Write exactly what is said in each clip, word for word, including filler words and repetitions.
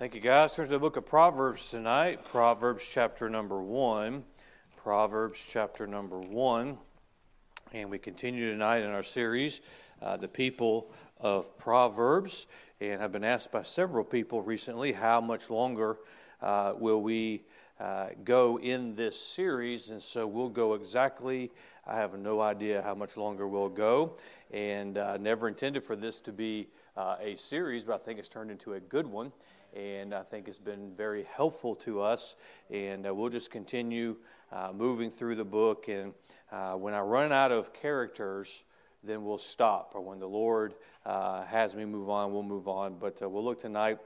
Thank you, guys. Here's the book of Proverbs tonight. Proverbs chapter number one. Proverbs chapter number one. And we continue tonight in our series, uh, The People of Proverbs. And I've been asked by several people recently, how much longer uh, will we uh, go in this series? And so we'll go exactly, I have no idea how much longer we'll go. And I uh, never intended for this to be uh, a series, but I think it's turned into a good one. And I think it's been very helpful to us, and uh, we'll just continue uh, moving through the book, and uh, when I run out of characters, then we'll stop, or when the Lord uh, has me move on, we'll move on, but uh, we'll look tonight,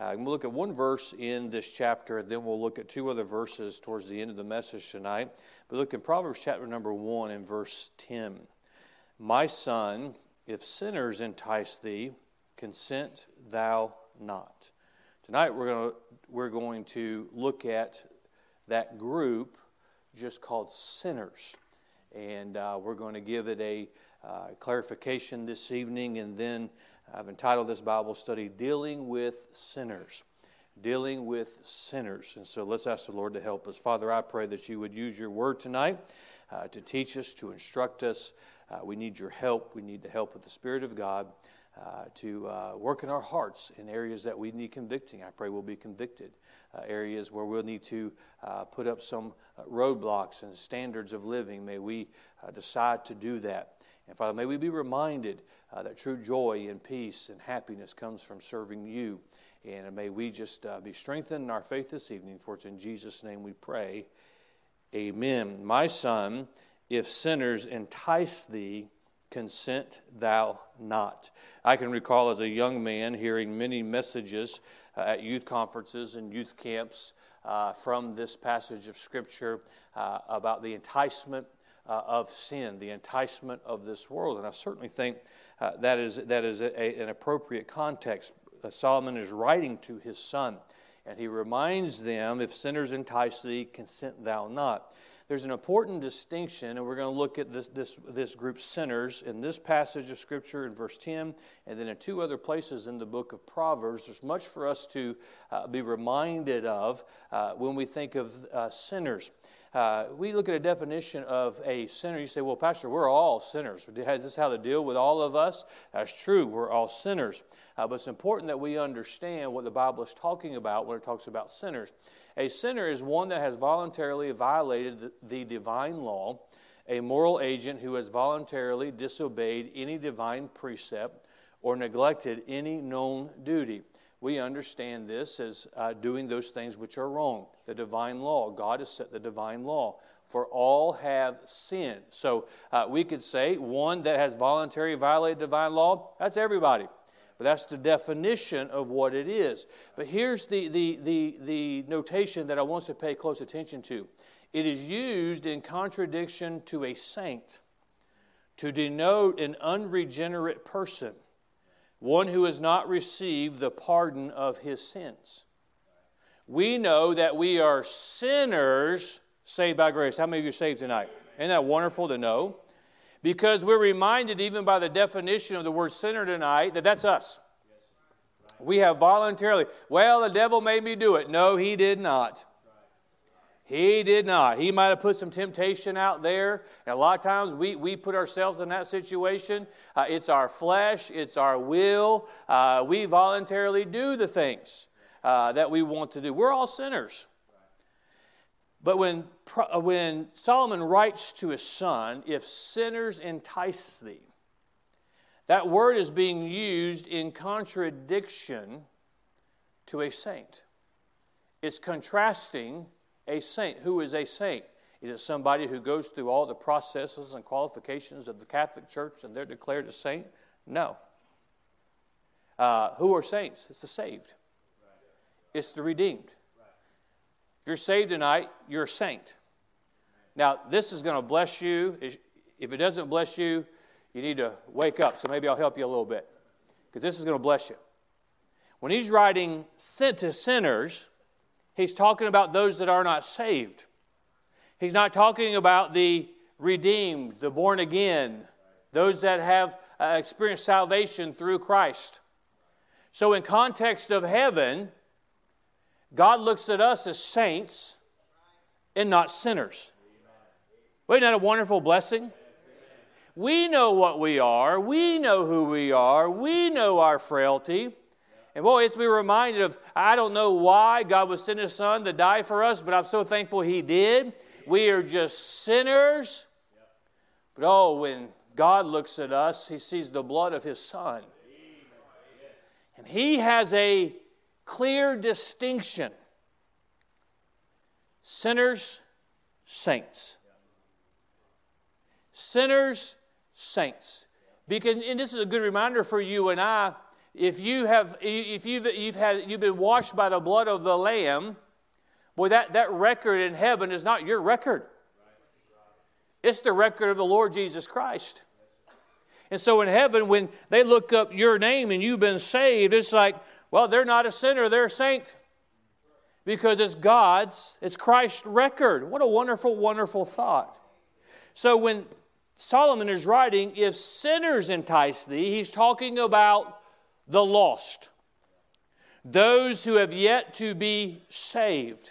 uh, and we'll look at one verse in this chapter, and then we'll look at two other verses towards the end of the message tonight. But look in Proverbs chapter number one and verse ten. My son, if sinners entice thee, consent thou not. Tonight we're going to we're going to look at that group just called sinners, and uh, we're going to give it a uh, clarification this evening, and then I've entitled this Bible study "Dealing with Sinners," dealing with sinners. And so let's ask the Lord to help us. Father, I pray that you would use your word tonight uh, to teach us, to instruct us. Uh, we need your help. We need the help of the Spirit of God. Uh, to uh, work in our hearts in areas that we need convicting. I pray we'll be convicted. Uh, areas where we'll need to uh, put up some uh, roadblocks and standards of living. May we uh, decide to do that. And Father, may we be reminded uh, that true joy and peace and happiness comes from serving you. And may we just uh, be strengthened in our faith this evening, for it's in Jesus' name we pray. Amen. My son, if sinners entice thee, consent thou not. I can recall as a young man hearing many messages uh, at youth conferences and youth camps uh, from this passage of Scripture uh, about the enticement uh, of sin, the enticement of this world. And I certainly think uh, that is, that is a, a, an appropriate context. Uh, Solomon is writing to his son, and he reminds them, if sinners entice thee, consent thou not. There's an important distinction, and we're going to look at this, this, this group sinners in this passage of Scripture in verse ten, and then in two other places in the book of Proverbs. There's much for us to uh, be reminded of uh, when we think of uh, sinners. Uh, we look at a definition of a sinner. You say, well, Pastor, we're all sinners. Is this how to deal with all of us? That's true. We're all sinners. Uh, but it's important that we understand what the Bible is talking about when it talks about sinners. A sinner is one that has voluntarily violated the, the divine law, a moral agent who has voluntarily disobeyed any divine precept or neglected any known duty. We understand this as uh, doing those things which are wrong. The divine law. God has set the divine law. For all have sinned. So uh, we could say one that has voluntarily violated the divine law, that's everybody. But that's the definition of what it is. But here's the, the, the, the notation that I want us to pay close attention to. It is used in contradiction to a saint to denote an unregenerate person, one who has not received the pardon of his sins. We know that we are sinners saved by grace. How many of you are saved tonight? Isn't that wonderful to know? Because we're reminded even by the definition of the word sinner tonight that that's us. We have voluntarily, well, the devil made me do it. No, he did not. He did not. He might have put some temptation out there. And a lot of times we, we put ourselves in that situation. Uh, it's our flesh. It's our will. Uh, we voluntarily do the things uh, that we want to do. We're all sinners. But when, when Solomon writes to his son, if sinners entice thee, that word is being used in contradiction to a saint. It's contrasting a saint. Who is a saint? Is it somebody who goes through all the processes and qualifications of the Catholic Church and they're declared a saint? No. Uh, who are saints? It's the saved. It's the redeemed. If you're saved tonight, you're a saint. Now, this is going to bless you. If it doesn't bless you, you need to wake up. So maybe I'll help you a little bit, because this is going to bless you. When he's writing sent to sinners, he's talking about those that are not saved. He's not talking about the redeemed, the born again, those that have uh, experienced salvation through Christ. So in context of heaven, God looks at us as saints and not sinners. Isn't that a wonderful blessing? We know what we are. We know who we are. We know our frailty. And boy, it's we're reminded of, I don't know why God would send His Son to die for us, but I'm so thankful He did. We are just sinners. But oh, when God looks at us, He sees the blood of His Son. And He has a clear distinction. Sinners, saints. Sinners, saints. Because, and this is a good reminder for you and I, if you have, if you've, you've had, you've been washed by the blood of the Lamb, boy, that, that record in heaven is not your record. It's the record of the Lord Jesus Christ. And so in heaven, when they look up your name and you've been saved, it's like, well, they're not a sinner, they're a saint. Because it's God's, it's Christ's record. What a wonderful, wonderful thought. So when Solomon is writing, if sinners entice thee, he's talking about the lost, those who have yet to be saved.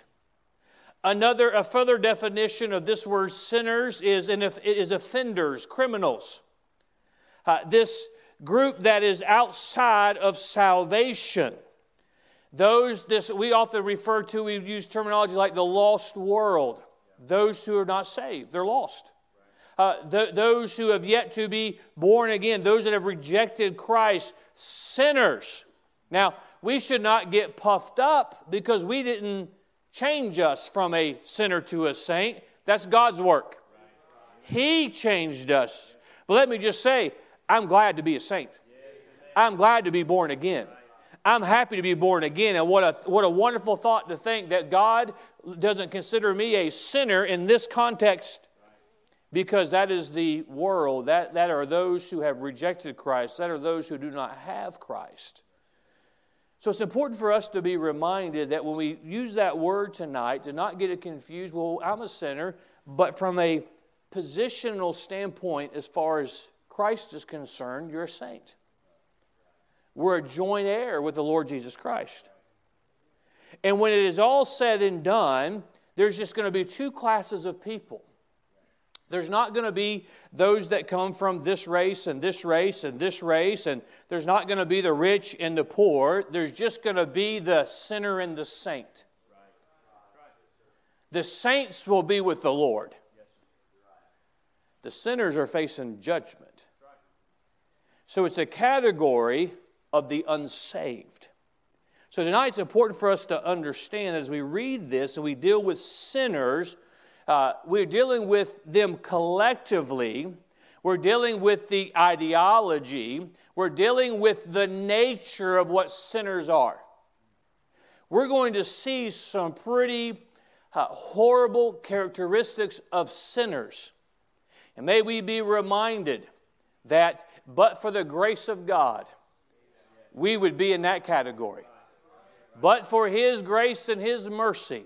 Another, a further definition of this word sinners is, and is offenders, criminals. Uh, this group that is outside of salvation. Those this we often refer to, we use terminology like the lost world. Those who are not saved, they're lost. Uh, th- those who have yet to be born again, those that have rejected Christ, sinners. Now, we should not get puffed up because we didn't change us from a sinner to a saint. That's God's work. He changed us. But let me just say, I'm glad to be a saint. I'm glad to be born again. I'm happy to be born again. And what a, what a wonderful thought to think that God doesn't consider me a sinner in this context. Because that is the world, that, that are those who have rejected Christ, that are those who do not have Christ. So it's important for us to be reminded that when we use that word tonight, to not get it confused, well, I'm a sinner, but from a positional standpoint, as far as Christ is concerned, you're a saint. We're a joint heir with the Lord Jesus Christ. And when it is all said and done, there's just going to be two classes of people. There's not going to be those that come from this race and this race and this race, and there's not going to be the rich and the poor. There's just going to be the sinner and the saint. The saints will be with the Lord. The sinners are facing judgment. So it's a category of the unsaved. So tonight it's important for us to understand as we read this and we deal with sinners, Uh, we're dealing with them collectively. We're dealing with the ideology. We're dealing with the nature of what sinners are. We're going to see some pretty uh, horrible characteristics of sinners. And may we be reminded that but for the grace of God, we would be in that category. But for His grace and His mercy,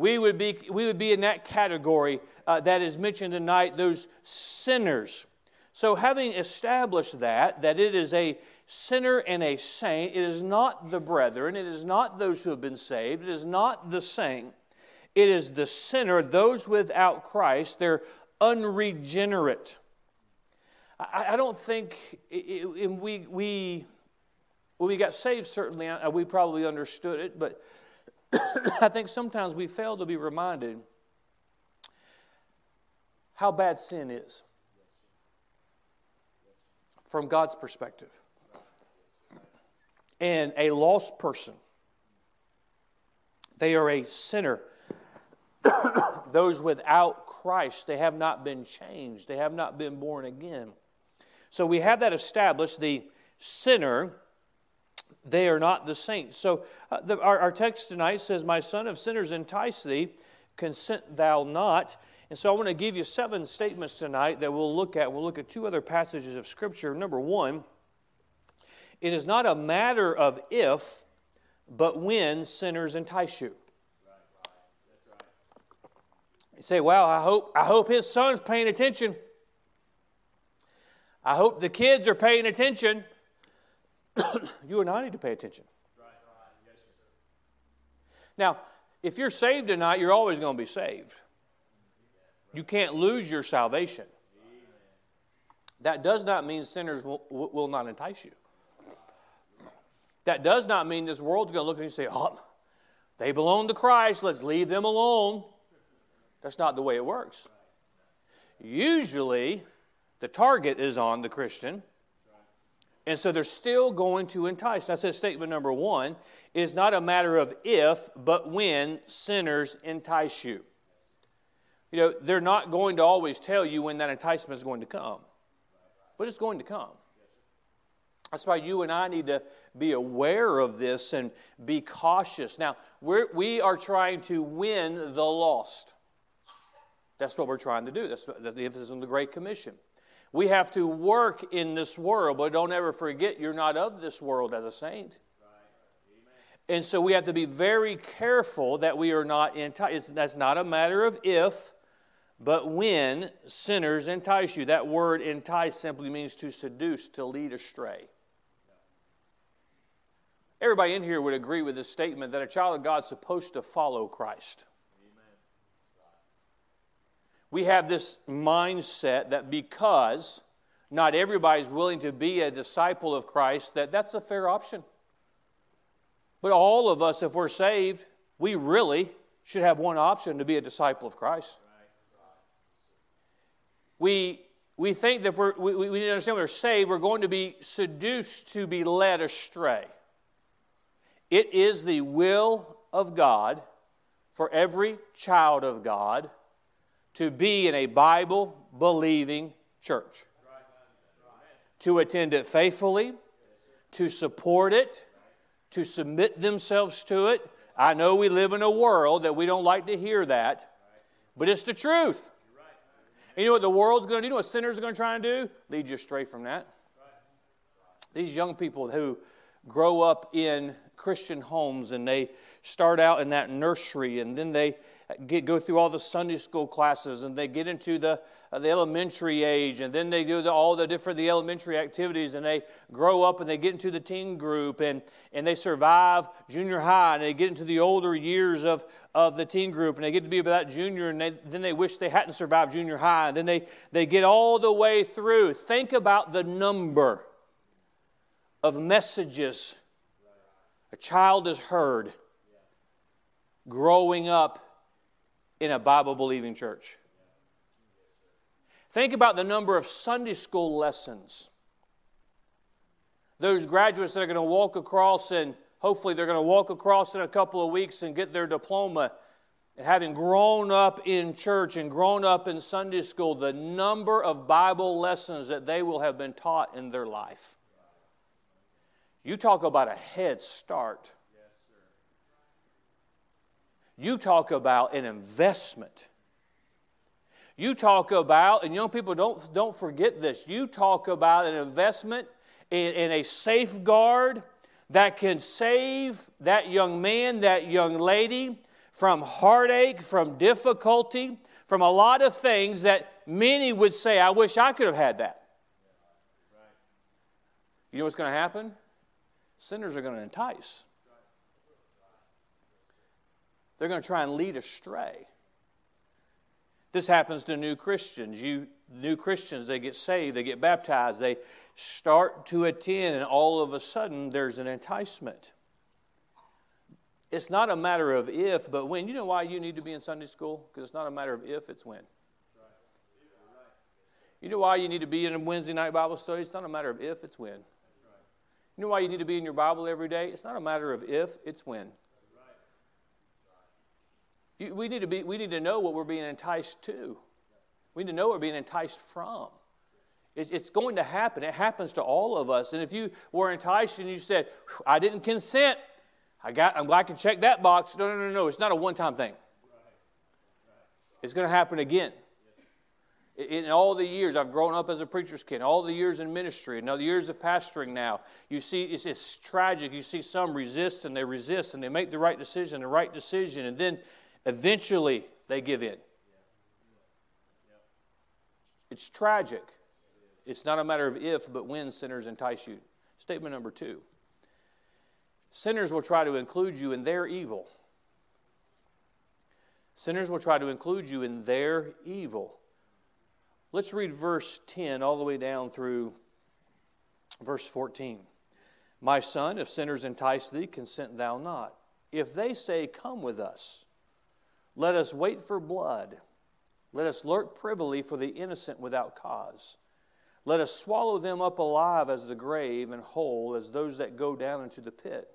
We would be, we would be in that category uh, that is mentioned tonight, those sinners. So having established that, that it is a sinner and a saint, it is not the brethren, it is not those who have been saved, it is not the saint, it is the sinner, those without Christ, they're unregenerate. I, I don't think, it, it, we, we, when we got saved certainly, we probably understood it, but I think sometimes we fail to be reminded how bad sin is from God's perspective. And a lost person, they are a sinner. Those without Christ, they have not been changed. They have not been born again. So we have that established, the sinner. They are not the saints. So uh, the, our, our text tonight says, "My son, of sinners entice thee, consent thou not." And so I want to give you seven statements tonight that we'll look at. We'll look at two other passages of Scripture. Number one, it is not a matter of if, but when sinners entice you. You say, "Well, I hope I hope his son's paying attention. I hope the kids are paying attention." You and I need to pay attention. Right, right. Yes, Now, if you're saved tonight, you're always going to be saved. You can't lose your salvation. That does not mean sinners will, will not entice you. That does not mean this world's going to look at you and say, oh, they belong to Christ, let's leave them alone. That's not the way it works. Usually, the target is on the Christian, and so they're still going to entice. That's it, statement number one. It's not a matter of if, but when sinners entice you. You know, they're not going to always tell you when that enticement is going to come, but it's going to come. That's why you and I need to be aware of this and be cautious. Now, we're, we are trying to win the lost. That's what we're trying to do. That's the emphasis on the Great Commission. We have to work in this world, but don't ever forget you're not of this world as a saint. Right. And so we have to be very careful that we are not enticed. That's not a matter of if, but when sinners entice you. That word entice simply means to seduce, to lead astray. Everybody in here would agree with this statement that a child of God is supposed to follow Christ. We have this mindset that because not everybody's willing to be a disciple of Christ, that that's a fair option. But all of us, if we're saved, we really should have one option to be a disciple of Christ. We, we think that if we're, we, we need to understand we're saved, we're going to be seduced to be led astray. It is the will of God for every child of God to be in a Bible-believing church, to attend it faithfully, to support it, to submit themselves to it. I know we live in a world that we don't like to hear that, but it's the truth. And you know what the world's going to do? You know what sinners are going to try and do? Lead you astray from that. These young people who grow up in Christian homes and they start out in that nursery and then they Get, go through all the Sunday school classes, and they get into the uh, the elementary age, and then they do the, all the different the elementary activities, and they grow up and they get into the teen group, and and they survive junior high, and they get into the older years of of the teen group, and they get to be about junior, and they, then they wish they hadn't survived junior high, and then they they get all the way through. Think about the number of messages a child has heard growing up in a Bible-believing church. Think about the number of Sunday school lessons those graduates that are going to walk across, and hopefully they're going to walk across in a couple of weeks and get their diploma. And having grown up in church and grown up in Sunday school, the number of Bible lessons that they will have been taught in their life. You talk about a head start. You talk about an investment. You talk about, and young people, don't, don't forget this, you talk about an investment in, in a safeguard that can save that young man, that young lady from heartache, from difficulty, from a lot of things that many would say, I wish I could have had that. You know what's going to happen? Sinners are going to entice. They're going to try and lead astray. This happens to new Christians. You new Christians, they get saved, they get baptized, they start to attend, and all of a sudden there's an enticement. It's not a matter of if, but when. You know why you need to be in Sunday school? Because it's not a matter of if, it's when. You know why you need to be in a Wednesday night Bible study? It's not a matter of if, it's when. You know why you need to be in your Bible every day? It's not a matter of if, it's when. We need to be. We need to know what we're being enticed to. We need to know what we're being enticed from. It, it's going to happen. It happens to all of us. And if you were enticed and you said, "I didn't consent," I got. I'm glad I can check that box. No, no, no, no. It's not a one-time thing. It's going to happen again. In all the years I've grown up as a preacher's kid, all the years in ministry, and all the years of pastoring now, you see it's, it's tragic. You see some resist and they resist and they make the right decision, the right decision, and then eventually, they give in. It's tragic. It's not a matter of if, but when sinners entice you. Statement number two. Sinners will try to include you in their evil. Sinners will try to include you in their evil. Let's read verse ten all the way down through verse fourteen. My son, if sinners entice thee, consent thou not. If they say, come with us, let us wait for blood. Let us lurk privily for the innocent without cause. Let us swallow them up alive as the grave, and whole as those that go down into the pit.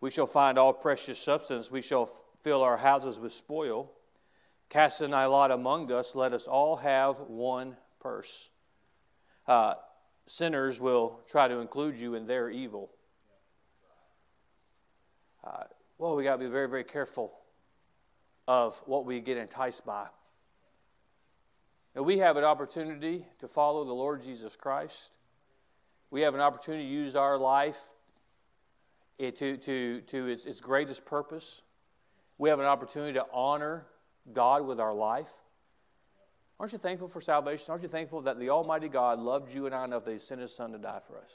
We shall find all precious substance. We shall fill our houses with spoil. Casting thy lot among us, let us all have one purse. Uh, sinners will try to include you in their evil. Uh, well, we got to be very, very careful of what we get enticed by. And we have an opportunity to follow the Lord Jesus Christ. We have an opportunity to use our life to, to, to its, its greatest purpose. We have an opportunity to honor God with our life. Aren't you thankful for salvation? Aren't you thankful that the Almighty God loved you and I enough that He sent His Son to die for us?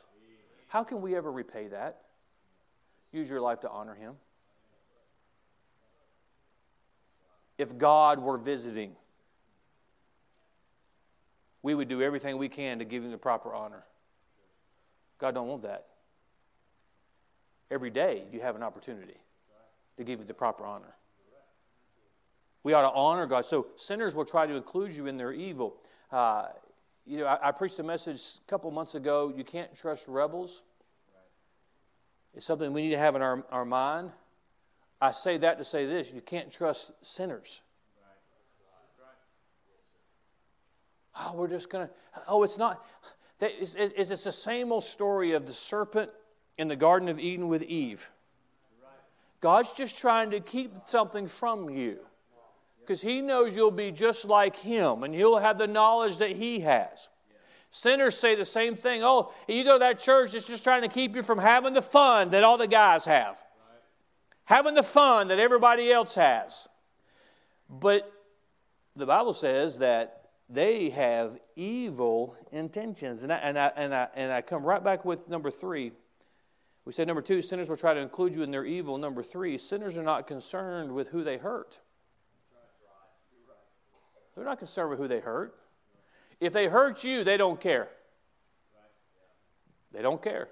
How can we ever repay that? Use your life to honor Him. If God were visiting, we would do everything we can to give Him the proper honor. God don't want that. Every day you have an opportunity to give Him the proper honor. We ought to honor God. So sinners will try to include you in their evil. Uh, you know, I, I preached a message a couple months ago, you can't trust rebels. It's something we need to have in our, our mind. I say that to say this, you can't trust sinners. Oh, we're just going to, oh, it's not, it's, it's, it's the same old story of the serpent in the Garden of Eden with Eve. God's just trying to keep something from you because He knows you'll be just like Him and you'll have the knowledge that He has. Sinners say the same thing. Oh, you go to that church, it's just trying to keep you from having the fun that all the guys have. Having the fun that everybody else has. But the Bible says that they have evil intentions. And I, and, I, and, I, and I come right back with number three. We said number two, sinners will try to include you in their evil. Number three, sinners are not concerned with who they hurt. They're not concerned with who they hurt. If they hurt you, they don't care. They don't care.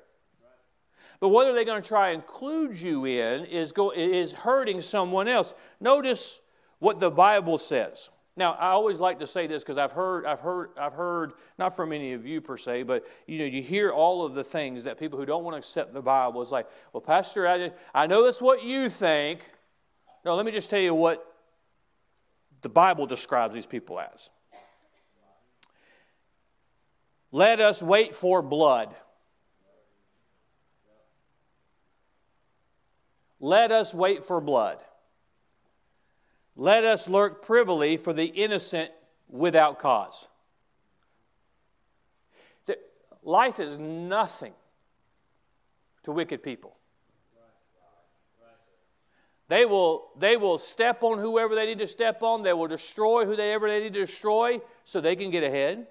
But what are they going to try and include you in is, go, is hurting someone else. Notice what the Bible says. Now, I always like to say this because I've heard, I've heard, I've heard, not from any of you per se, but you know, you hear all of the things that people who don't want to accept the Bible is like, well, Pastor, I, just, I know that's what you think. No, let me just tell you what the Bible describes these people as. Let us wait for blood. Let us wait for blood. Let us lurk privily for the innocent without cause. Life is nothing to wicked people. They will, they will step on whoever they need to step on. They will destroy whoever they need to destroy so they can get ahead.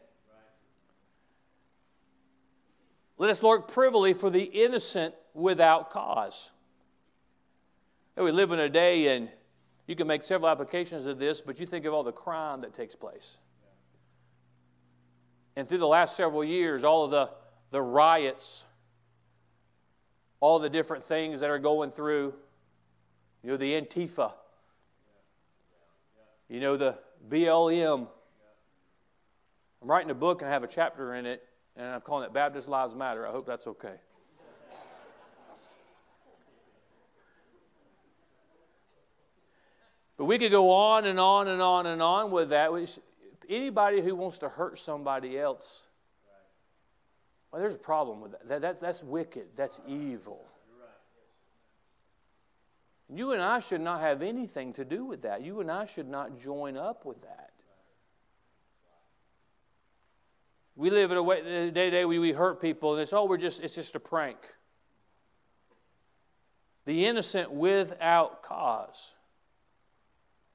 Let us lurk privily for the innocent without cause. And we live in a day in... You can make several applications of this, but you think of all the crime that takes place. And through the last several years, all of the, the riots, all the different things that are going through, you know, the Antifa, you know, the B L M. I'm writing a book and I have a chapter in it, and I'm calling it Baptist Lives Matter. I hope that's okay. But we could go on and on and on and on with that. Anybody who wants to hurt somebody else, well, there's a problem with that. that, that that's wicked. That's evil. You and I should not have anything to do with that. You and I should not join up with that. We live in a way, the day to day we, we hurt people, and it's, oh, we're just, it's just a prank. The innocent without cause.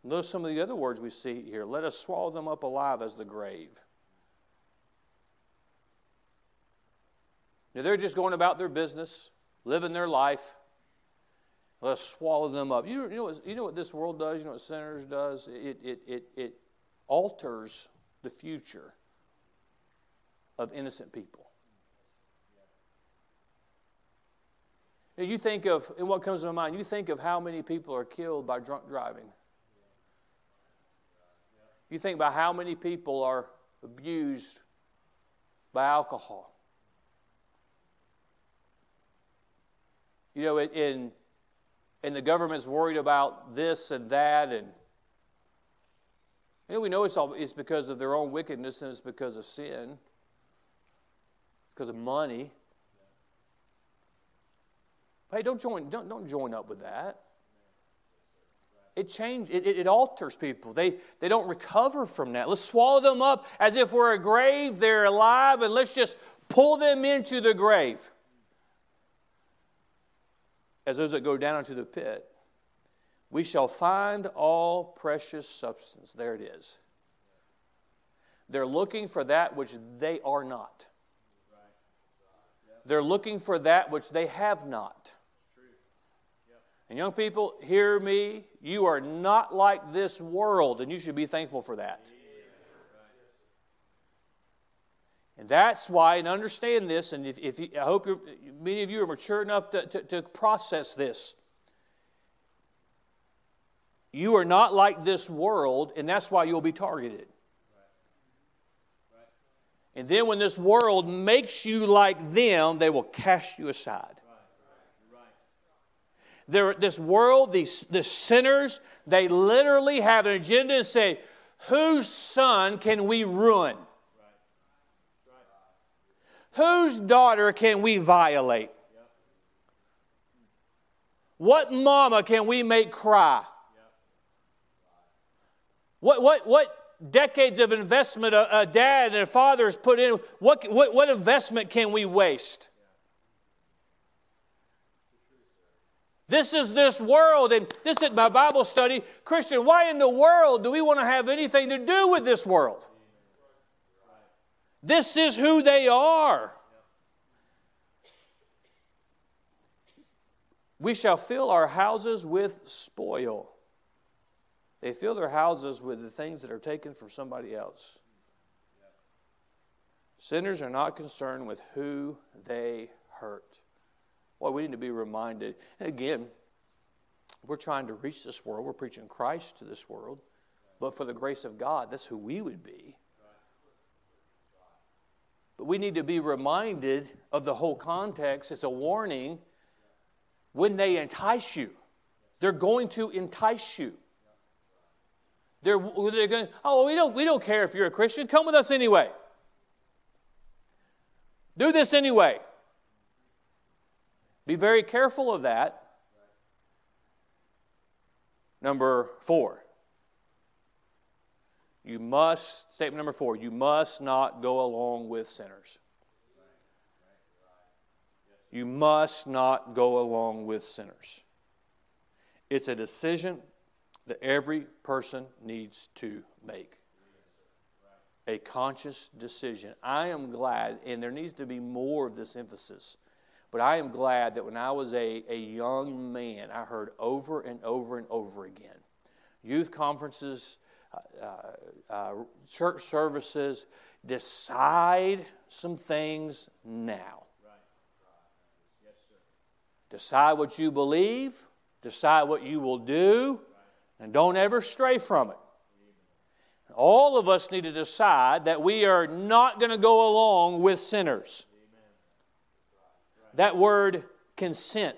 Notice some of the other words we see here. Let us swallow them up alive as the grave. Now, they're just going about their business, living their life. Let's swallow them up. You, you, know, what, you know what this world does? You know what sinners does? It, it, it, it alters the future of innocent people. You think of, and what comes to my mind, you think of how many people are killed by drunk driving. You think about how many people are abused by alcohol. You know, and, and the government's worried about this and that, and you know, we know it's all it's because of their own wickedness, and it's because of sin, it's because of money. Hey, don't join, don't, don't join up with that. It changes, it, it, it alters people. They, they don't recover from that. Let's swallow them up as if we're a grave, they're alive, and let's just pull them into the grave. As those that go down into the pit, we shall find all precious substance. There it is. They're looking for that which they are not. They're looking for that which they have not. And young people, hear me. You are not like this world, and you should be thankful for that. And that's why, and understand this, and if, if you, I hope you're, many of you are mature enough to, to, to process this. You are not like this world, and that's why you'll be targeted. And then when this world makes you like them, they will cast you aside. There, this world, these the sinners, they literally have an agenda and say, whose son can we ruin? Whose daughter can we violate? What mama can we make cry? What, what, what? Decades of investment a, a dad and a father has put in. What, what, what investment can we waste? This is this world, and this is my Bible study. Christian, why in the world do we want to have anything to do with this world? This is who they are. We shall fill our houses with spoil. They fill their houses with the things that are taken from somebody else. Sinners are not concerned with who they hurt. Boy, we need to be reminded. And again, we're trying to reach this world. We're preaching Christ to this world. But for the grace of God, that's who we would be. But we need to be reminded of the whole context. It's a warning. When they entice you, they're going to entice you. They're, they're going, oh, we don't, we don't care if you're a Christian. Come with us anyway. Do this anyway. Be very careful of that. Number four. You must, statement number four, you must not go along with sinners. You must not go along with sinners. It's a decision that every person needs to make. A conscious decision. I am glad, and there needs to be more of this emphasis, but I am glad that when I was a, a young man, I heard over and over and over again, youth conferences, uh, uh, church services, decide some things now. Decide what you believe, decide what you will do, and don't ever stray from it. All of us need to decide that we are not going to go along with sinners. That word consent.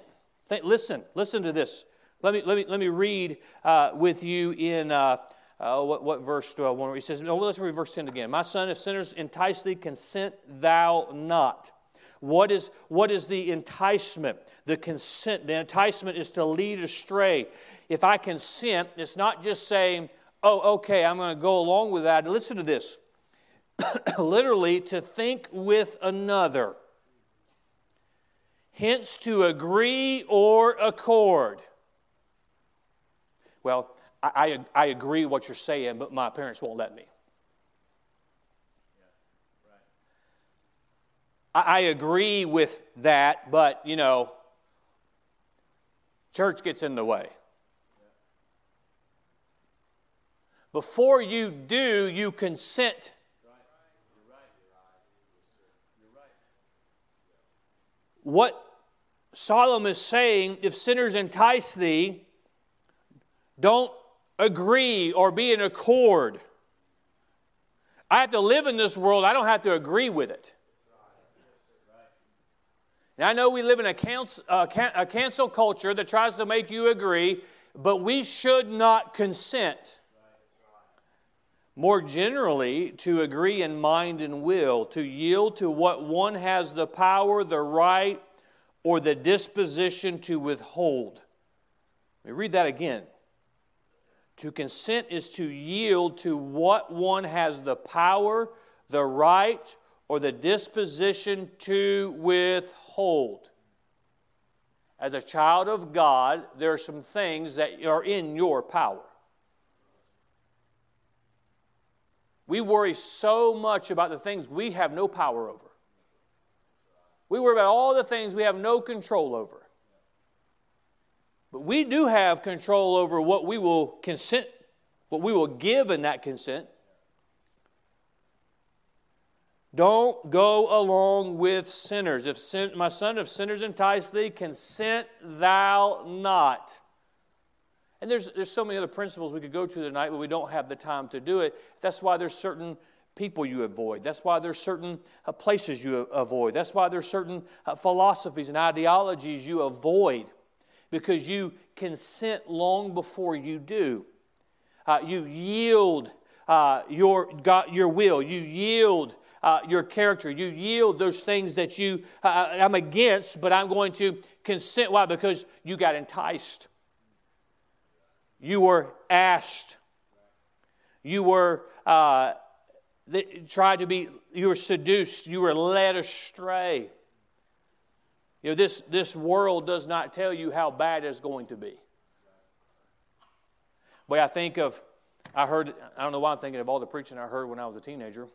Think, listen, listen to this. Let me let me let me read uh, with you in uh, uh, what what verse do I want? He says, no, let's read verse ten again. My son, if sinners entice thee, consent thou not. What is, what is the enticement? The consent. The enticement is to lead astray. If I consent, it's not just saying, oh, okay, I'm going to go along with that. Listen to this. Literally, to think with another. Hence, to agree or accord. Well, I, I, I agree what you're saying, but my parents won't let me. I agree with that, but, you know, Church gets in the way. Before you do, you consent. What Solomon is saying, if sinners entice thee, don't agree or be in accord. I have to live in this world. I don't have to agree with it. And I know we live in a cancel, uh, can, a cancel culture that tries to make you agree, but we should not consent. More generally, to agree in mind and will, to yield to what one has the power, the right, or the disposition to withhold. Let me read that again. To consent is to yield to what one has the power, the right, or the disposition to withhold. As a child of God, there are some things that are in your power. We worry so much about the things we have no power over. We worry about all the things we have no control over. But we do have control over what we will consent, what we will give in that consent. Don't go along with sinners. If sin, my son, if sinners entice thee, consent thou not. And there's, there's so many other principles we could go to tonight, but we don't have the time to do it. That's why there's certain people you avoid. That's why there's certain uh, places you avoid. That's why there's certain uh, philosophies and ideologies you avoid, because you consent long before you do. Uh, you yield uh, your, God, your will. You yield uh, your character. You yield those things that you, uh, I'm against, but I'm going to consent. Why? Because you got enticed. You were asked. You were uh, tried to be. You were seduced. You were led astray. You know, this this world does not tell you how bad it's going to be. But I think of, I heard. I don't know why I'm thinking of all the preaching I heard when I was a teenager.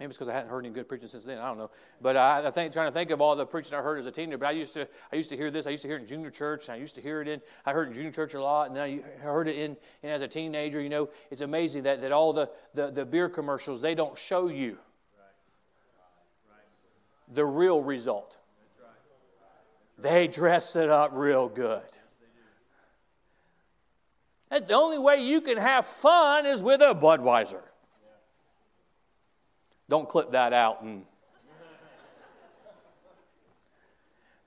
Maybe it's because I hadn't heard any good preaching since then. I don't know. But I, I think trying to think of all the preaching I heard as a teenager. But I used to I used to hear this. I used to hear it in junior church. And I used to hear it in, I heard it in junior church a lot. And then I heard it in, and as a teenager, you know, it's amazing that, that all the, the, the beer commercials, they don't show you the real result. They dress it up real good. And the only way you can have fun is with a Budweiser. Don't clip that out. And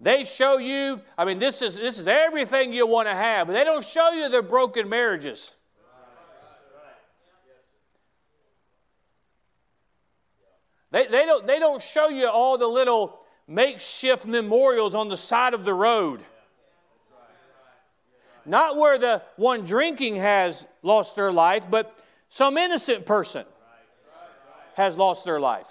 they show you, I mean, this is this is everything you want to have, but they don't show you their broken marriages. They they don't they don't show you all the little makeshift memorials on the side of the road. Not where the one drinking has lost their life, but some innocent person has lost their life.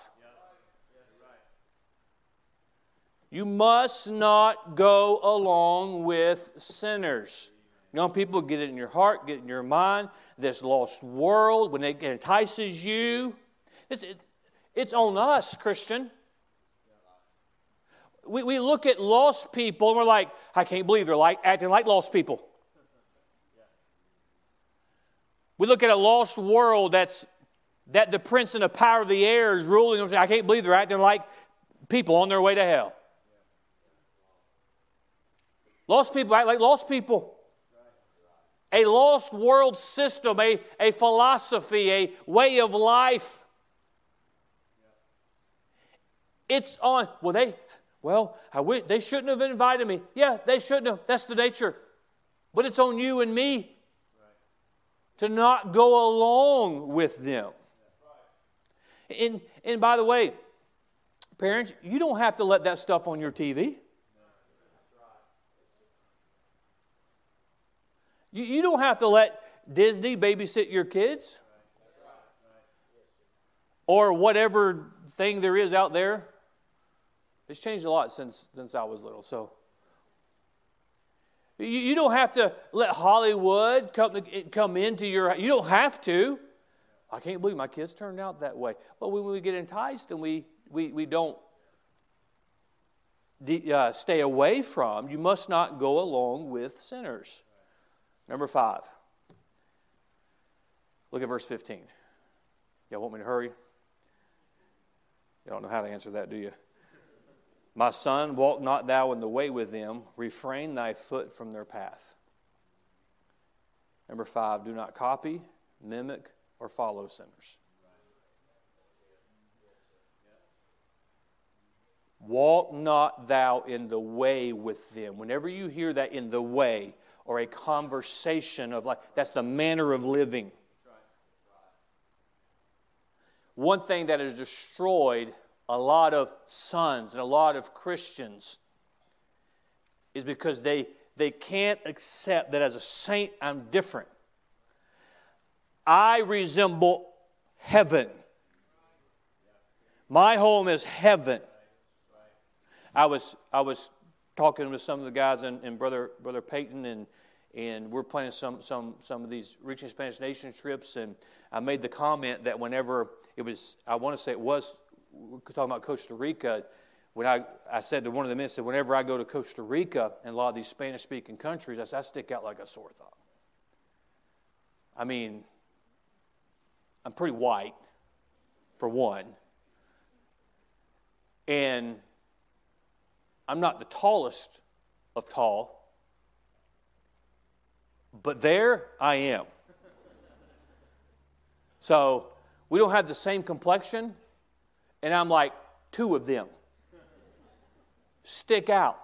You must not go along with sinners. Young people, get it in your heart, get it in your mind. This lost world, when it entices you, it's, it, it's on us, Christian. We, we look at lost people and we're like, I can't believe they're like acting like lost people. We look at a lost world that's that the prince and the power of the air is ruling them. I can't believe they're acting like people on their way to hell. Lost people act like lost people. A lost world system, a, a philosophy, a way of life. It's on, well, they, well, I w- they shouldn't have invited me. Yeah, they shouldn't have. That's the nature. But it's on you and me to not go along with them. And, and by the way, parents, you don't have to let that stuff on your T V. You, you don't have to let Disney babysit your kids or whatever thing there is out there. It's changed a lot since, since I was little, so. You, you don't have to let Hollywood come, come into your... You don't have to. I can't believe my kids turned out that way. Well, when we get enticed and we, we, we don't uh, stay away from. You must not go along with sinners. Number five. Look at verse fifteen. Y'all want me to hurry? You don't know how to answer that, do you? My son, walk not thou in the way with them. Refrain thy foot from their path. Number five, do not copy, mimic, or follow sinners. Walk not thou in the way with them. Whenever you hear that, in the way, or a conversation of life, that's the manner of living. One thing that has destroyed a lot of sons and a lot of Christians is because they, they can't accept that as a saint, I'm different. I resemble heaven. My home is heaven. I was I was talking with some of the guys and, and brother brother Peyton and and we're planning some some some of these Reaching Spanish Nation trips, and I made the comment that whenever it was, I want to say it was, we're talking about Costa Rica, when I, I said to one of the men, I said, whenever I go to Costa Rica and a lot of these Spanish-speaking countries, I said, I stick out like a sore thumb. I mean, I'm pretty white, for one, and I'm not the tallest of tall, but there I am. So we don't have the same complexion, and I'm like two of them. Stick out.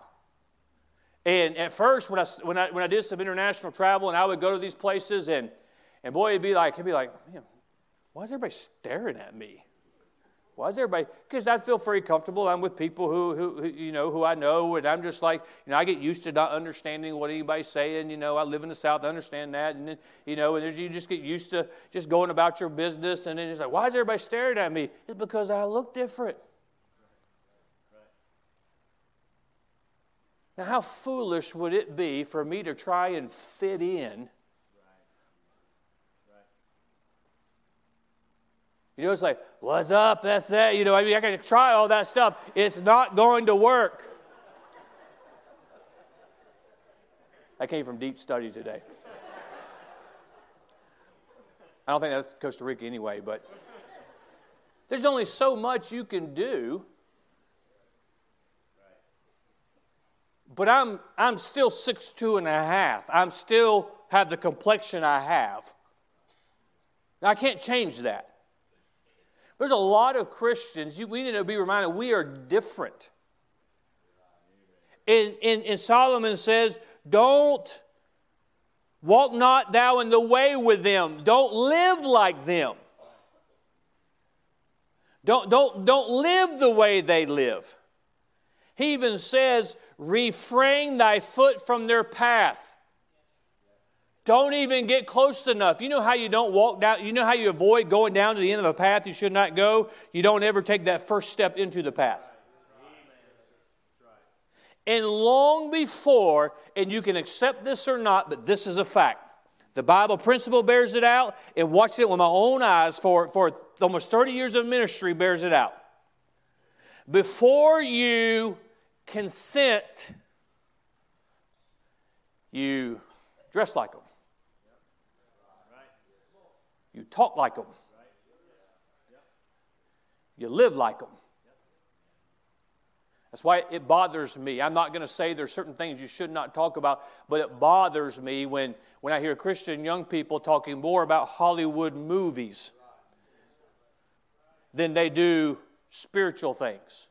And at first, when I, when I, when I did some international travel, and I would go to these places, and, and boy, it'd be like, it'd be like, man, why is everybody staring at me? Why is everybody? Because I feel very comfortable. I'm with people who, who, who, you know, who I know, and I'm just like, you know, I get used to not understanding what anybody's saying. You know, I live in the South, I understand that, and then, you know, and you just get used to just going about your business, and then it's like, why is everybody staring at me? It's because I look different. Right. Right. Now, how foolish would it be for me to try and fit in? You know, it's like, what's up? That's that. You know, I mean, I can try all that stuff. It's not going to work. I came from deep study today. I don't think that's Costa Rica anyway, but there's only so much you can do. But I'm I'm still six two and a half. I'm still have the complexion I have. Now, I can't change that. There's a lot of Christians, you, we need to be reminded, we are different. And, and, and Solomon says, don't walk not thou in the way with them. Don't live like them. Don't, don't, don't live the way they live. He even says, refrain thy foot from their path. Don't even get close enough. You know how you don't walk down, you know how you avoid going down to the end of a path you should not go? You don't ever take that first step into the path. And long before, and you can accept this or not, but this is a fact. The Bible principle bears it out, and watched it with my own eyes for, for almost thirty years of ministry bears it out. Before you consent, you dress like them. You talk like them. You live like them. That's why it bothers me. I'm not going to say there's certain things you should not talk about, but it bothers me when, when I hear Christian young people talking more about Hollywood movies than they do spiritual things.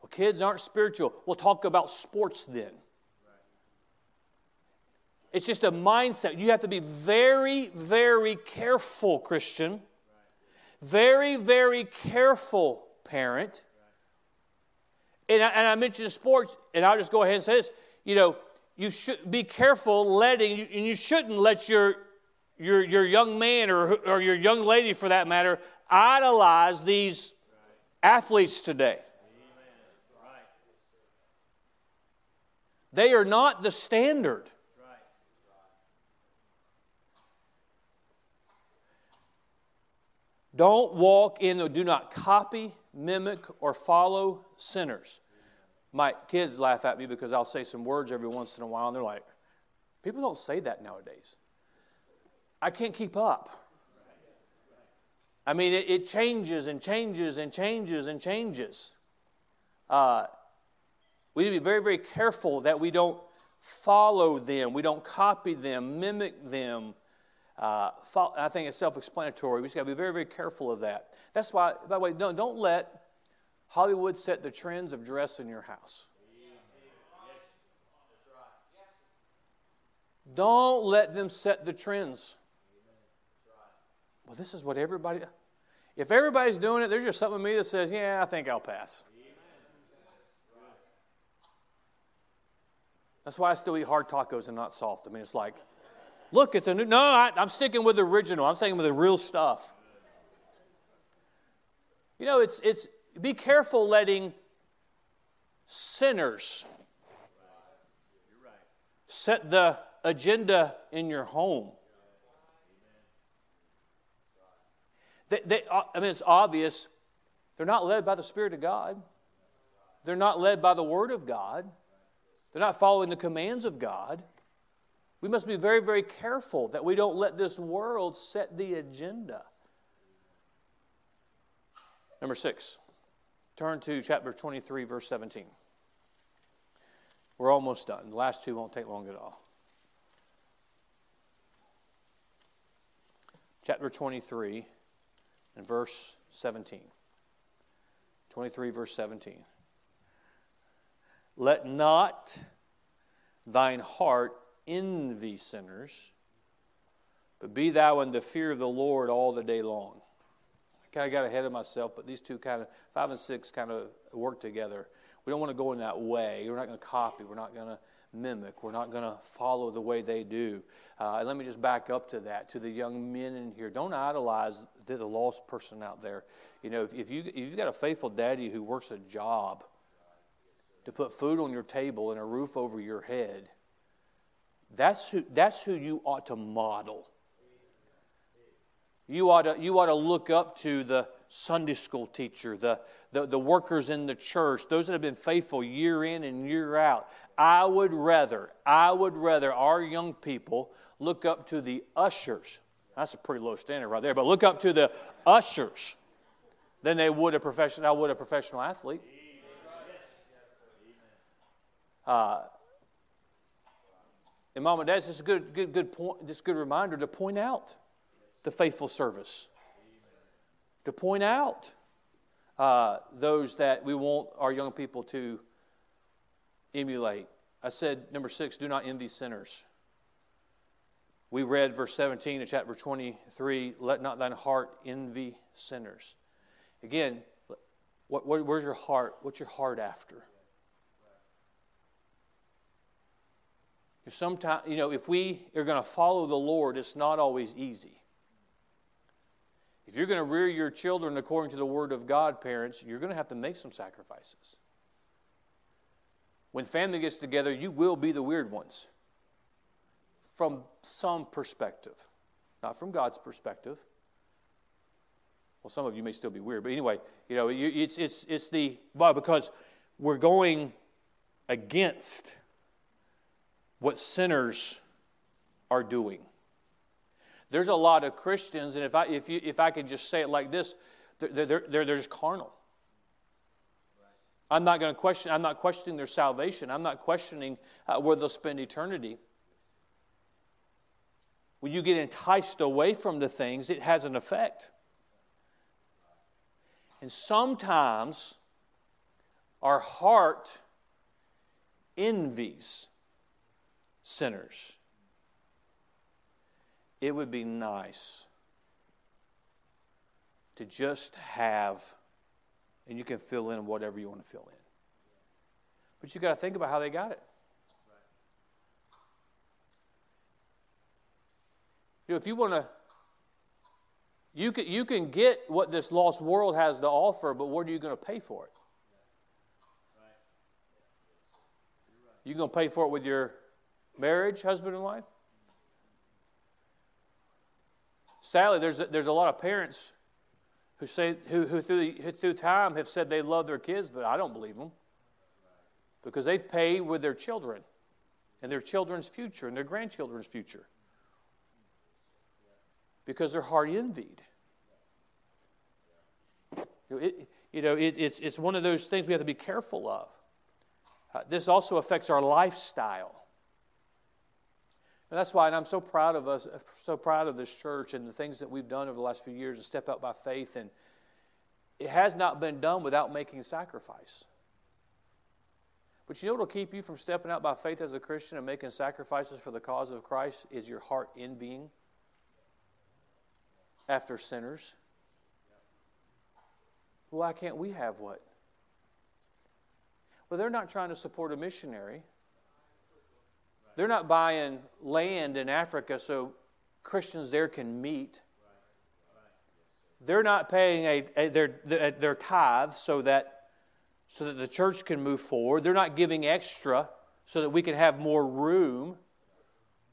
Well, kids aren't spiritual. We'll talk about sports then. It's just a mindset. You have to be very, very careful, Christian. Very, very careful, parent. And I, and I mentioned sports, and I'll just go ahead and say this. You know, you should be careful letting, and you shouldn't let your your your young man or or your young lady, for that matter, idolize these athletes today. They are not the standard. Don't walk in, the, do not copy, mimic, or follow sinners. My kids laugh at me because I'll say some words every once in a while, and they're like, people don't say that nowadays. I can't keep up. I mean, it, it changes and changes and changes and changes. Uh, we need to be very, very careful that we don't follow them. We don't copy them, mimic them. Uh, follow, I think it's self-explanatory. We just got to be very, very careful of that. That's why, by the way, don't, don't let Hollywood set the trends of dress in your house. Don't let them set the trends. Well, this is what everybody... If everybody's doing it, there's just something in me that says, yeah, I think I'll pass. That's why I still eat hard tacos and not soft. I mean, it's like, look, it's a new... No, I, I'm sticking with the original. I'm sticking with the real stuff. You know, it's it's... Be careful letting sinners set the agenda in your home. They, they, I mean, it's obvious. They're not led by the Spirit of God. They're not led by the Word of God. They're not following the commands of God. We must be very, very careful that we don't let this world set the agenda. Number six. Turn to chapter twenty-three, verse seventeen. We're almost done. The last two won't take long at all. Chapter twenty-three and verse seventeen. twenty-three, verse seventeen. Let not thine heart envy sinners, but be thou in the fear of the Lord all the day long. I kind of got ahead of myself, but these two kind of, five and six kind of work together. We don't want to go in that way. We're not going to copy. We're not going to mimic. We're not going to follow the way they do. Uh, and let me just back up to that, to the young men in here. Don't idolize the lost person out there. You know, if, if, you, if you've got a faithful daddy who works a job to put food on your table and a roof over your head, that's who, that's who you ought to model. You ought to, you ought to look up to the Sunday school teacher, the, the, the workers in the church, those that have been faithful year in and year out. I would rather, I would rather our young people look up to the ushers. That's a pretty low standard right there, but look up to the ushers than they would a professional, I would a professional athlete. Uh, and Mom and Dad, this is a good, good, good point, this is a good reminder to point out the faithful service, to point out uh, those that we want our young people to emulate. I said, number six, do not envy sinners. We read verse seventeen of chapter twenty-three, let not thine heart envy sinners. Again, what, what, where's your heart? What's your heart after? Sometimes, you know, if we are going to follow the Lord, it's not always easy. If you're going to rear your children according to the Word of God, parents, you're going to have to make some sacrifices. When family gets together, you will be the weird ones from some perspective, not from God's perspective. Well, some of you may still be weird, but anyway, you know, it's it's it's the well because we're going against what sinners are doing. There's a lot of Christians, and if I if you if I could just say it like this, they're they're they're, they're just carnal. Right. I'm not going to question. I'm not questioning their salvation. I'm not questioning uh, where they'll spend eternity. When you get enticed away from the things, it has an effect. And sometimes our heart envies sinners. It would be nice to just have, and you can fill in whatever you want to fill in. But you've got to think about how they got it. You know, if you want to, you can, you can get what this lost world has to offer, but what are you going to pay for it? You're going to pay for it with your marriage, husband and wife? Sadly, there's a, there's a lot of parents who say who who through, who through time have said they love their kids, but I don't believe them. because they've paid with their children and their children's future and their grandchildren's future because they're hard envied. It, you know, it, it's, it's one of those things we have to be careful of. Uh, this also affects our lifestyle. And that's why, and I'm so proud of us, so proud of this church and the things that we've done over the last few years to step out by faith. And it has not been done without making sacrifice. But you know what will keep you from stepping out by faith as a Christian and making sacrifices for the cause of Christ is your heart envying after sinners. Why can't we have what? Well, they're not trying to support a missionary. They're not buying land in Africa so Christians there can meet. They're not paying a, a, their, their tithe so that, so that the church can move forward. They're not giving extra so that we can have more room.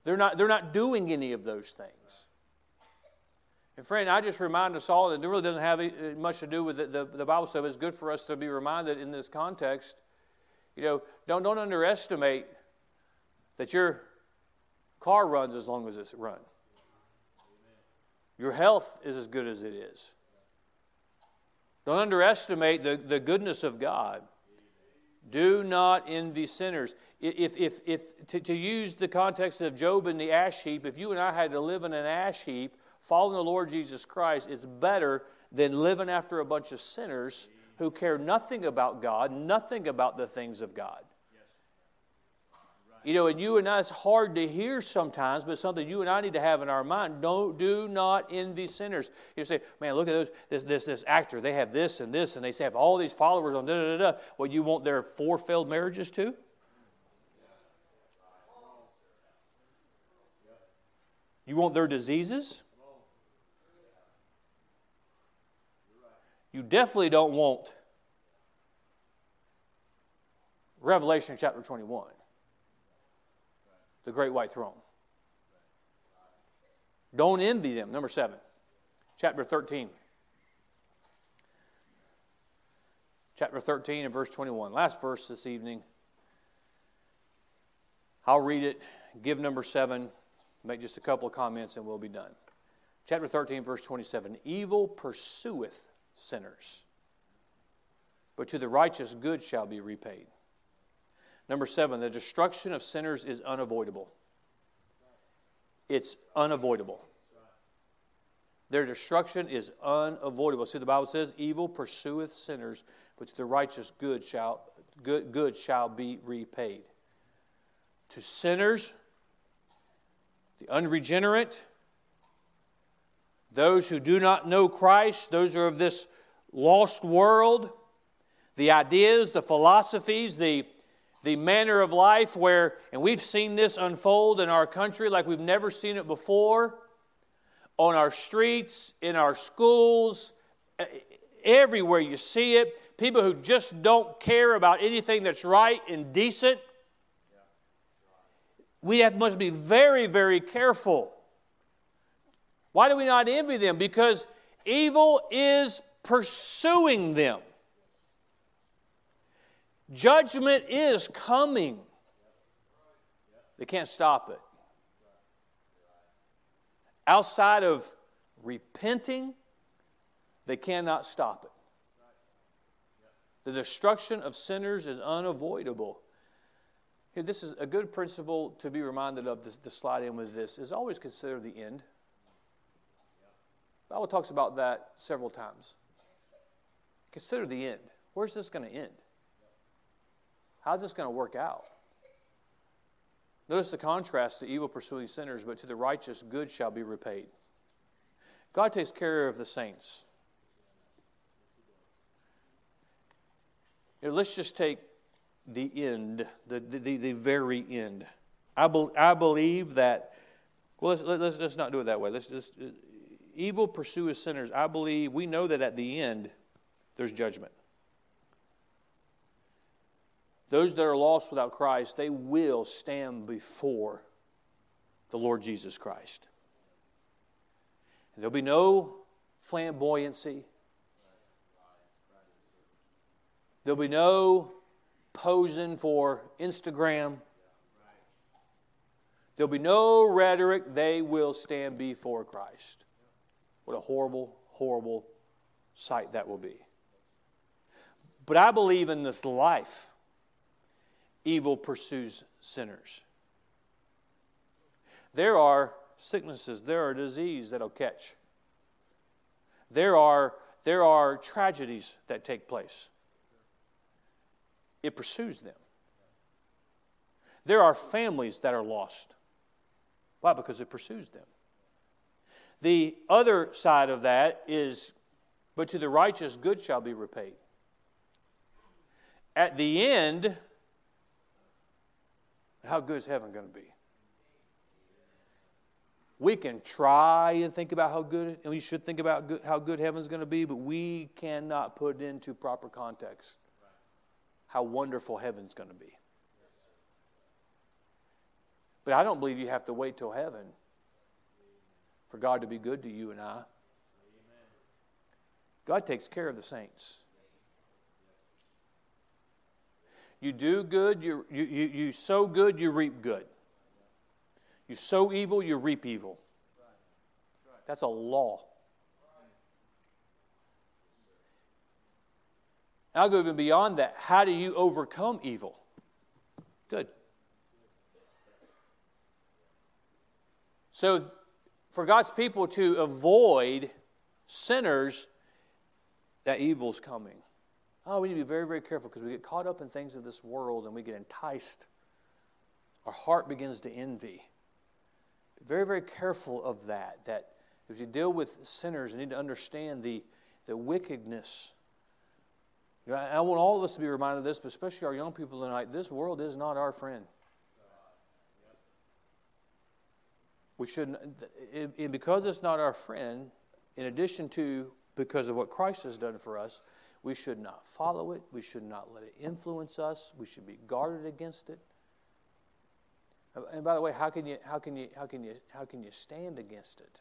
They're not, they're not doing any of those things. And friend, I just remind us all that it really doesn't have much to do with the, the, the Bible stuff. It's good for us to be reminded in this context. You know, don't, don't underestimate that your car runs as long as it's run. Your health is as good as it is. Don't underestimate the, the goodness of God. Do not envy sinners. If, if, if to, to use the context of Job and the ash heap, if you and I had to live in an ash heap, following the Lord Jesus Christ is better than living after a bunch of sinners who care nothing about God, nothing about the things of God. Yes. Right. You know, and you and I, it's hard to hear sometimes, but it's something you and I need to have in our mind. Don't, do not envy sinners. You say, man, look at those, this, this, this actor. They have this and this, and they have all these followers on da-da-da-da. Well, you want their four failed marriages too? You want their diseases? You definitely don't want Revelation chapter twenty-one, the great white throne. Don't envy them. Number seven, chapter thirteen. Chapter thirteen and verse twenty-one. Last verse this evening. I'll read it, give number seven, make just a couple of comments, and we'll be done. Chapter thirteen, verse twenty-seven. Evil pursueth sinners, but to the righteous good shall be repaid. Number seven, the destruction of sinners is unavoidable. It's unavoidable. Their destruction is unavoidable. See, the Bible says, evil pursueth sinners, but to the righteous good shall, good, good shall be repaid. To sinners, the unregenerate, those who do not know Christ, those who are of this lost world, the ideas, the philosophies, the, the manner of life where, and we've seen this unfold in our country like we've never seen it before, on our streets, in our schools, everywhere you see it, people who just don't care about anything that's right and decent. We have, must be very, very careful. Why do we not envy them? Because evil is pursuing them. Judgment is coming. They can't stop it. Outside of repenting, they cannot stop it. The destruction of sinners is unavoidable. Here, this is a good principle to be reminded of. The slide in with this is always consider the end. The Bible talks about that several times. Consider the end. Where's this going to end? How's this going to work out? Notice the contrast to evil pursuing sinners, but to the righteous good shall be repaid. God takes care of the saints. Here, let's just take the end, the, the, the very end. I, be, I believe that, well, let's, let's, let's not do it that way. Let's just... Evil pursues sinners. I believe we know that at the end, there's judgment. Those that are lost without Christ, they will stand before the Lord Jesus Christ. And there'll be no flamboyancy. There'll be no posing for Instagram. There'll be no rhetoric. They will stand before Christ. What a horrible, horrible sight that will be. But I believe in this life, evil pursues sinners. There are sicknesses. There are diseases that will catch. There are, there are tragedies that take place. It pursues them. There are families that are lost. Why? Because it pursues them. The other side of that is, but to the righteous good shall be repaid. At the end, how good is heaven going to be? We can try and think about how good, and we should think about good, how good heaven's going to be, but we cannot put into proper context how wonderful heaven's going to be. But I don't believe you have to wait till heaven for God to be good to you and I. God takes care of the saints. You do good, you, you, you, you sow good, you reap good. You sow evil, you reap evil. That's a law. And I'll go even beyond that. How do you overcome evil? Good. So for God's people to avoid sinners, that evil's coming. Oh, we need to be very, very careful because we get caught up in things of this world and we get enticed. Our heart begins to envy. Be very, very careful of that, that if you deal with sinners, you need to understand the, the wickedness. You know, I want all of us to be reminded of this, but especially our young people tonight, this world is not our friend. We shouldn't, and because it's not our friend, in addition to because of what Christ has done for us, we should not follow it. We should not let it influence us. We should be guarded against it. And by the way, how can you how can you how can you how can you stand against it?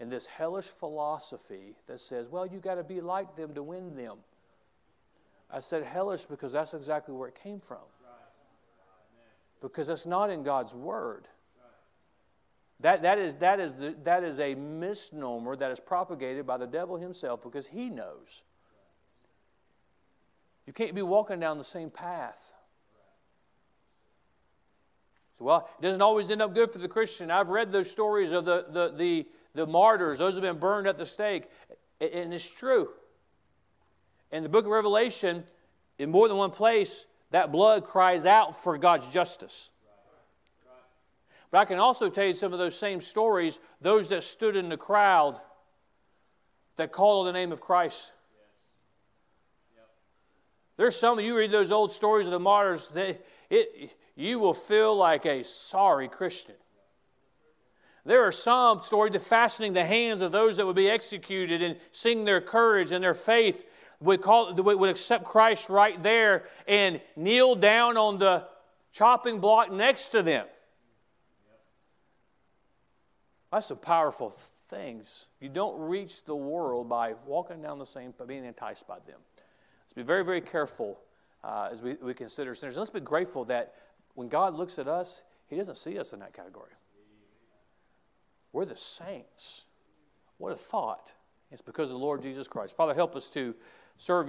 And this hellish philosophy that says, well, you got to be like them to win them. I said hellish because that's exactly where it came from. Because that's not in God's word. That that is that is the, that is a misnomer that is propagated by the devil himself because he knows. You can't be walking down the same path. So, well, it doesn't always end up good for the Christian. I've read those stories of the, the, the, the martyrs. Those have been burned at the stake. And it's true. In the book of Revelation, in more than one place, that blood cries out for God's justice. But I can also tell you some of those same stories, those that stood in the crowd that called on the name of Christ. There's some of you read those old stories of the martyrs, they, it, you will feel like a sorry Christian. There are some stories of fastening the hands of those that would be executed and seeing their courage and their faith would, call, would accept Christ right there and kneel down on the chopping block next to them. That's some powerful things. You don't reach the world by walking down the same, by being enticed by them. So be very, very careful uh, as we, we consider sinners. And let's be grateful that when God looks at us, He doesn't see us in that category. We're the saints. What a thought. It's because of the Lord Jesus Christ. Father, help us to serve You.